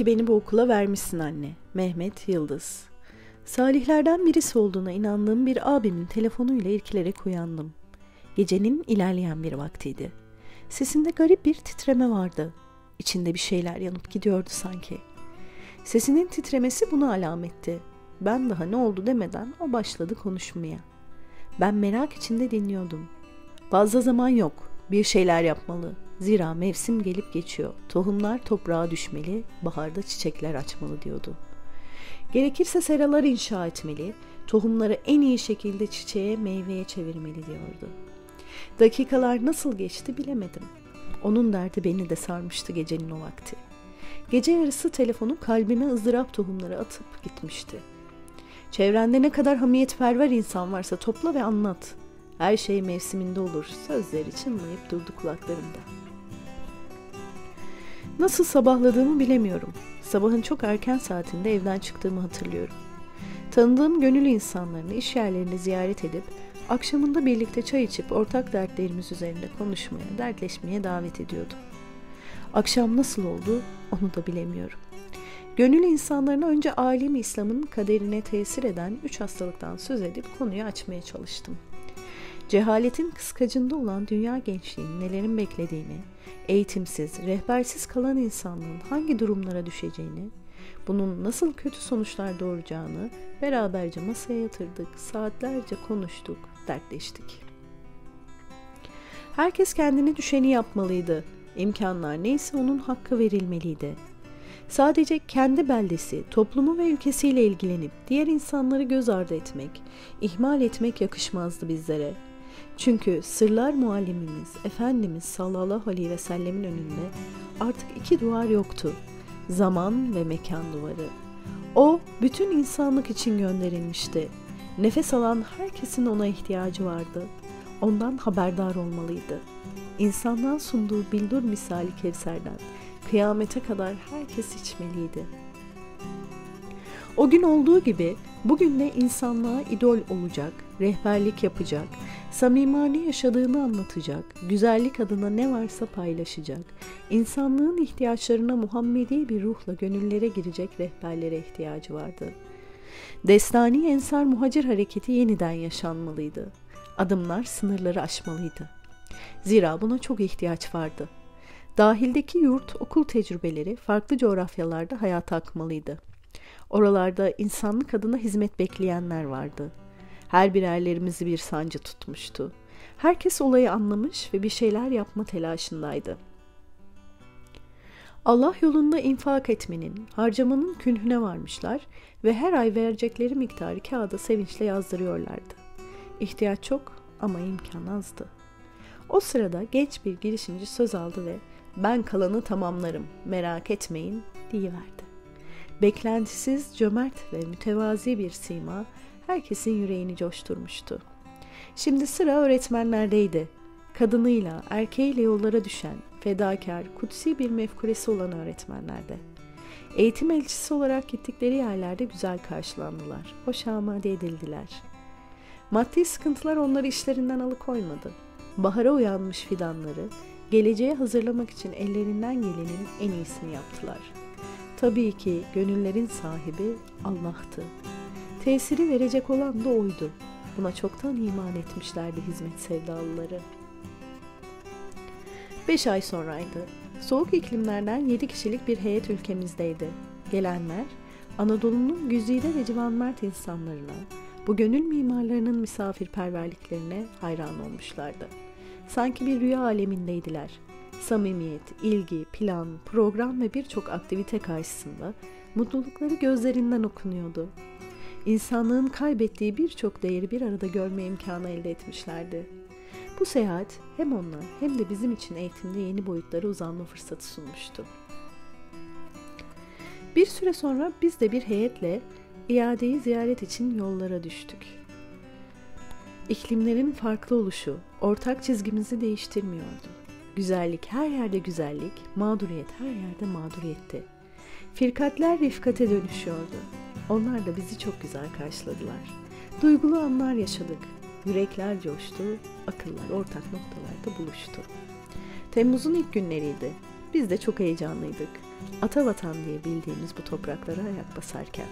ki beni bu okula vermişsin anne. Mehmet Yıldız. Salihlerden birisi olduğuna inandığım bir abimin telefonuyla irkilerek uyandım. Gecenin ilerleyen bir vaktiydi. Sesinde garip bir titreme vardı. İçinde bir şeyler yanıp gidiyordu sanki. Sesinin titremesi buna alametti. Ben daha ne oldu demeden o başladı konuşmaya. Ben merak içinde dinliyordum. Fazla zaman yok. Bir şeyler yapmalı. Zira mevsim gelip geçiyor. Tohumlar toprağa düşmeli, baharda çiçekler açmalı diyordu. Gerekirse seralar inşa etmeli, tohumları en iyi şekilde çiçeğe, meyveye çevirmeli diyordu. Dakikalar nasıl geçti bilemedim. Onun derdi beni de sarmıştı gecenin o vakti. Gece yarısı telefonu kalbime ızdırap tohumları atıp gitmişti. Çevrende ne kadar hamiyetperver insan varsa topla ve anlat. Her şey mevsiminde olur. Sözleri çınlayıp durdu kulaklarımda. Nasıl sabahladığımı bilemiyorum. Sabahın çok erken saatinde evden çıktığımı hatırlıyorum. Tanıdığım gönüllü insanlarını iş yerlerini ziyaret edip, akşamında birlikte çay içip ortak dertlerimiz üzerinde konuşmaya, dertleşmeye davet ediyordu. Akşam nasıl oldu onu da bilemiyorum. Gönüllü insanlarına önce alemi İslam'ın kaderine tesir eden 3 hastalıktan söz edip konuyu açmaya çalıştım. Cehaletin kıskacında olan dünya gençliğinin nelerin beklediğini, eğitimsiz, rehbersiz kalan insanlığın hangi durumlara düşeceğini, bunun nasıl kötü sonuçlar doğuracağını beraberce masaya yatırdık, saatlerce konuştuk, dertleştik. Herkes kendine düşeni yapmalıydı, imkanlar neyse onun hakkı verilmeliydi. Sadece kendi beldesi, toplumu ve ülkesiyle ilgilenip diğer insanları göz ardı etmek, ihmal etmek yakışmazdı bizlere. Çünkü sırlar muallimimiz, Efendimiz sallallahu aleyhi ve sellemin önünde artık 2 duvar yoktu. Zaman ve mekan duvarı. O, bütün insanlık için gönderilmişti. Nefes alan herkesin ona ihtiyacı vardı. Ondan haberdar olmalıydı. İnsandan sunduğu bildur misali Kevser'den, kıyamete kadar herkes içmeliydi. O gün olduğu gibi, bugün de insanlığa idol olacak, rehberlik yapacak, samimane yaşadığını anlatacak, güzellik adına ne varsa paylaşacak, insanlığın ihtiyaçlarına Muhammedi bir ruhla gönüllere girecek rehberlere ihtiyacı vardı. Destani Ensar Muhacir hareketi yeniden yaşanmalıydı. Adımlar sınırları aşmalıydı. Zira buna çok ihtiyaç vardı. Dahildeki yurt, okul tecrübeleri farklı coğrafyalarda hayata akmalıydı. Oralarda insanlık adına hizmet bekleyenler vardı. Her birerlerimizi bir sancı tutmuştu. Herkes olayı anlamış ve bir şeyler yapma telaşındaydı. Allah yolunda infak etmenin, harcamanın künhüne varmışlar ve her ay verecekleri miktarı kağıda sevinçle yazdırıyorlardı. İhtiyaç çok ama imkan azdı. O sırada genç bir girişimci söz aldı ve "Ben kalanı tamamlarım, merak etmeyin" diyiverdi. Beklentisiz, cömert ve mütevazi bir sima herkesin yüreğini coşturmuştu. Şimdi sıra öğretmenlerdeydi. Kadınıyla, erkeğiyle yollara düşen, fedakar, kutsi bir mefkuresi olan öğretmenlerde. Eğitim elçisi olarak gittikleri yerlerde güzel karşılandılar, hoş amade edildiler. Maddi sıkıntılar onları işlerinden alıkoymadı. Bahara uyanmış fidanları, geleceğe hazırlamak için ellerinden gelenin en iyisini yaptılar. Tabii ki gönüllerin sahibi Allah'tı. Tesiri verecek olan da oydu. Buna çoktan iman etmişlerdi hizmet sevdalıları. 5 ay sonraydı. Soğuk iklimlerden 7 kişilik bir heyet ülkemizdeydi. Gelenler, Anadolu'nun güzide ve civanmert insanlarına, bu gönül mimarlarının misafirperverliklerine hayran olmuşlardı. Sanki bir rüya alemindeydiler. Samimiyet, ilgi, plan, program ve birçok aktivite karşısında mutlulukları gözlerinden okunuyordu. İnsanlığın kaybettiği birçok değeri bir arada görme imkanı elde etmişlerdi. Bu seyahat hem onlar hem de bizim için eğitimde yeni boyutlara uzanma fırsatı sunmuştu. Bir süre sonra biz de bir heyetle iadeyi ziyaret için yollara düştük. İklimlerin farklı oluşu ortak çizgimizi değiştirmiyordu. Güzellik her yerde güzellik, mağduriyet her yerde mağduriyetti. Firkatler rifkate dönüşüyordu. Onlar da bizi çok güzel karşıladılar. Duygulu anlar yaşadık. Yürekler coştu, akıllar ortak noktalarda buluştu. Temmuz'un ilk günleriydi. Biz de çok heyecanlıydık. Atavatan diye bildiğimiz bu topraklara ayak basarken,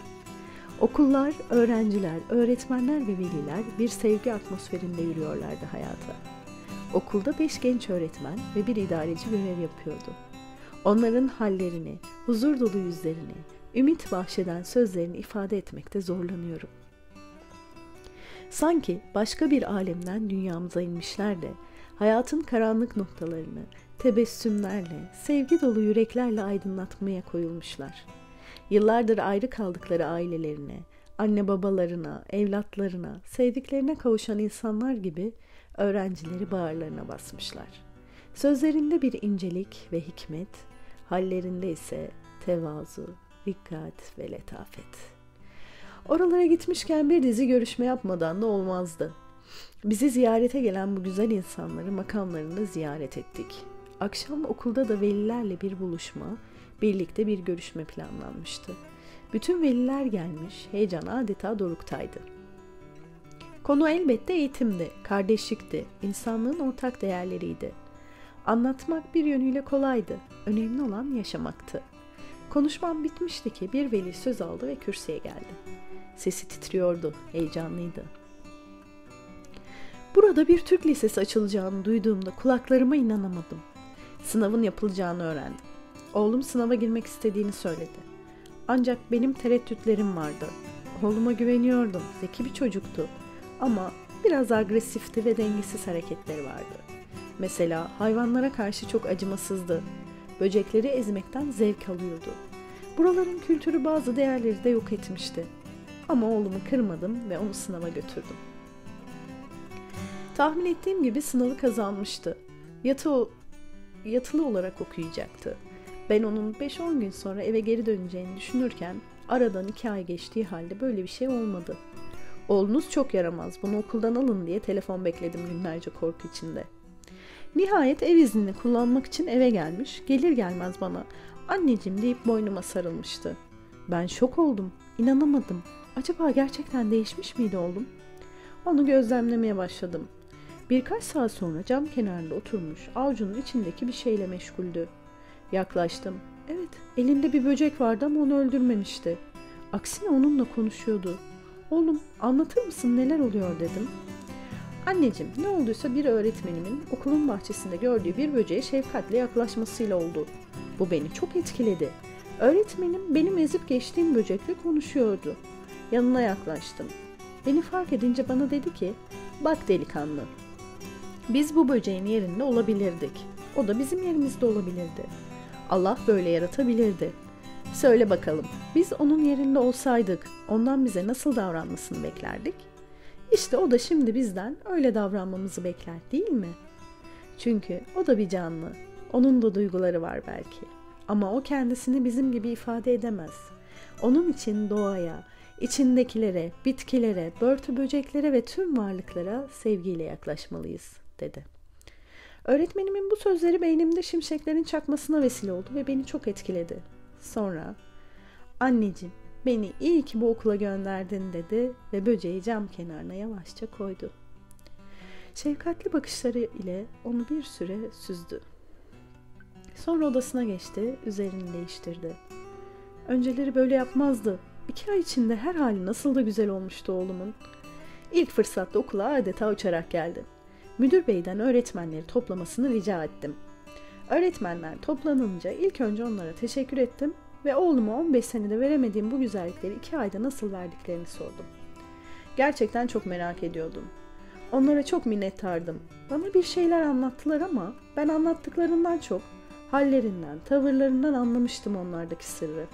okullar, öğrenciler, öğretmenler ve veliler bir sevgi atmosferinde yürüyorlardı hayata. Okulda 5 genç öğretmen ve bir idareci görev yapıyordu. Onların hallerini, huzur dolu yüzlerini, ümit bahşeden sözlerini ifade etmekte zorlanıyorum. Sanki başka bir alemden dünyamıza inmişler de, hayatın karanlık noktalarını tebessümlerle, sevgi dolu yüreklerle aydınlatmaya koyulmuşlar. Yıllardır ayrı kaldıkları ailelerine, anne babalarına, evlatlarına, sevdiklerine kavuşan insanlar gibi öğrencileri bağırlarına basmışlar. Sözlerinde bir incelik ve hikmet, hallerinde ise tevazu, dikkat ve letafet. Oralara gitmişken bir dizi görüşme yapmadan da olmazdı. Bizi ziyarete gelen bu güzel insanları makamlarında ziyaret ettik. Akşam okulda da velilerle bir buluşma, birlikte bir görüşme planlanmıştı. Bütün veliler gelmiş, heyecan adeta doruktaydı. Konu elbette eğitimdi, kardeşlikti, insanlığın ortak değerleriydi. Anlatmak bir yönüyle kolaydı, önemli olan yaşamaktı. Konuşmam bitmişti ki bir veli söz aldı ve kürsüye geldi. Sesi titriyordu, heyecanlıydı. Burada bir Türk lisesi açılacağını duyduğumda kulaklarıma inanamadım. Sınavın yapılacağını öğrendim. Oğlum sınava girmek istediğini söyledi. Ancak benim tereddütlerim vardı. Oğluma güveniyordum, zeki bir çocuktu. Ama biraz agresifti ve dengesiz hareketleri vardı. Mesela hayvanlara karşı çok acımasızdı. Böcekleri ezmekten zevk alıyordu. Buraların kültürü bazı değerleri de yok etmişti. Ama oğlumu kırmadım ve onu sınava götürdüm. Tahmin ettiğim gibi sınavı kazanmıştı. Yatılı olarak okuyacaktı. Ben onun 5-10 gün sonra eve geri döneceğini düşünürken aradan 2 ay geçtiği halde böyle bir şey olmadı. Oğlunuz çok yaramaz, bunu okuldan alın diye telefon bekledim günlerce korku içinde. Nihayet ev iznini kullanmak için eve gelmiş, gelir gelmez bana anneciğim deyip boynuma sarılmıştı. Ben şok oldum, inanamadım. Acaba gerçekten değişmiş miydi oğlum? Onu gözlemlemeye başladım. Birkaç saat sonra cam kenarında oturmuş, avucunun içindeki bir şeyle meşguldü. Yaklaştım. Evet, elinde bir böcek vardı ama onu öldürmemişti. Aksine onunla konuşuyordu. Oğlum, anlatır mısın neler oluyor dedim. Anneciğim, ne olduysa bir öğretmenimin okulun bahçesinde gördüğü bir böceğe şefkatle yaklaşmasıyla oldu. Bu beni çok etkiledi. Öğretmenim benim ezip geçtiğim böcekle konuşuyordu. Yanına yaklaştım. Beni fark edince bana dedi ki, bak delikanlı, biz bu böceğin yerinde olabilirdik. O da bizim yerimizde olabilirdi. Allah böyle yaratabilirdi. Söyle bakalım, biz onun yerinde olsaydık, ondan bize nasıl davranmasını beklerdik? İşte o da şimdi bizden öyle davranmamızı bekler, değil mi? Çünkü o da bir canlı, onun da duyguları var belki. Ama o kendisini bizim gibi ifade edemez. Onun için doğaya, İçindekilere, bitkilere, börtü böceklere ve tüm varlıklara sevgiyle yaklaşmalıyız, dedi. Öğretmenimin bu sözleri beynimde şimşeklerin çakmasına vesile oldu ve beni çok etkiledi. Sonra, anneciğim beni iyi ki bu okula gönderdin dedi ve böceği cam kenarına yavaşça koydu. Şefkatli bakışları ile onu bir süre süzdü. Sonra odasına geçti, üzerini değiştirdi. Önceleri böyle yapmazdı. 2 ay içinde her hali nasıl da güzel olmuştu oğlumun. İlk fırsatta okula adeta uçarak geldim. Müdür beyden öğretmenleri toplamasını rica ettim. Öğretmenler toplanınca ilk önce onlara teşekkür ettim ve oğluma 15 senede veremediğim bu güzellikleri 2 ayda nasıl verdiklerini sordum. Gerçekten çok merak ediyordum. Onlara çok minnettardım. Bana bir şeyler anlattılar ama ben anlattıklarından çok hallerinden, tavırlarından anlamıştım onlardaki sırrı.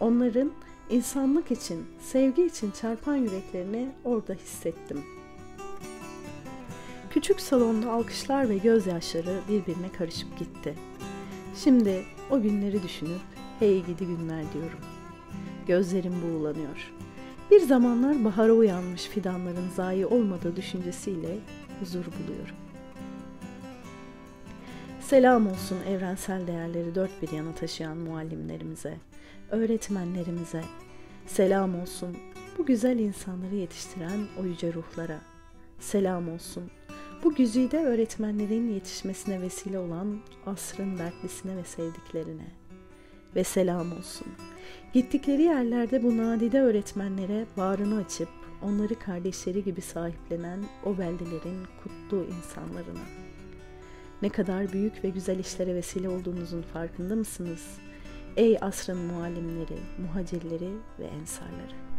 Onların İnsanlık için, sevgi için çarpan yüreklerini orada hissettim. Küçük salonda alkışlar ve gözyaşları birbirine karışıp gitti. Şimdi o günleri düşünüp hey gidi günler diyorum. Gözlerim buğulanıyor. Bir zamanlar bahara uyanmış fidanların zayi olmadığı düşüncesiyle huzur buluyorum. Selam olsun evrensel değerleri 4 bir yana taşıyan muallimlerimize, öğretmenlerimize. Selam olsun bu güzel insanları yetiştiren o yüce ruhlara. Selam olsun bu güzide öğretmenlerin yetişmesine vesile olan asrın dertlisine ve sevdiklerine. ve selam olsun. Gittikleri yerlerde bu nadide öğretmenlere bağrını açıp onları kardeşleri gibi sahiplenen o beldelerin kutlu insanlarına. Ne kadar büyük ve güzel işlere vesile olduğunuzun farkında mısınız? Ey asrın muallimleri, muhacirleri ve ensarları!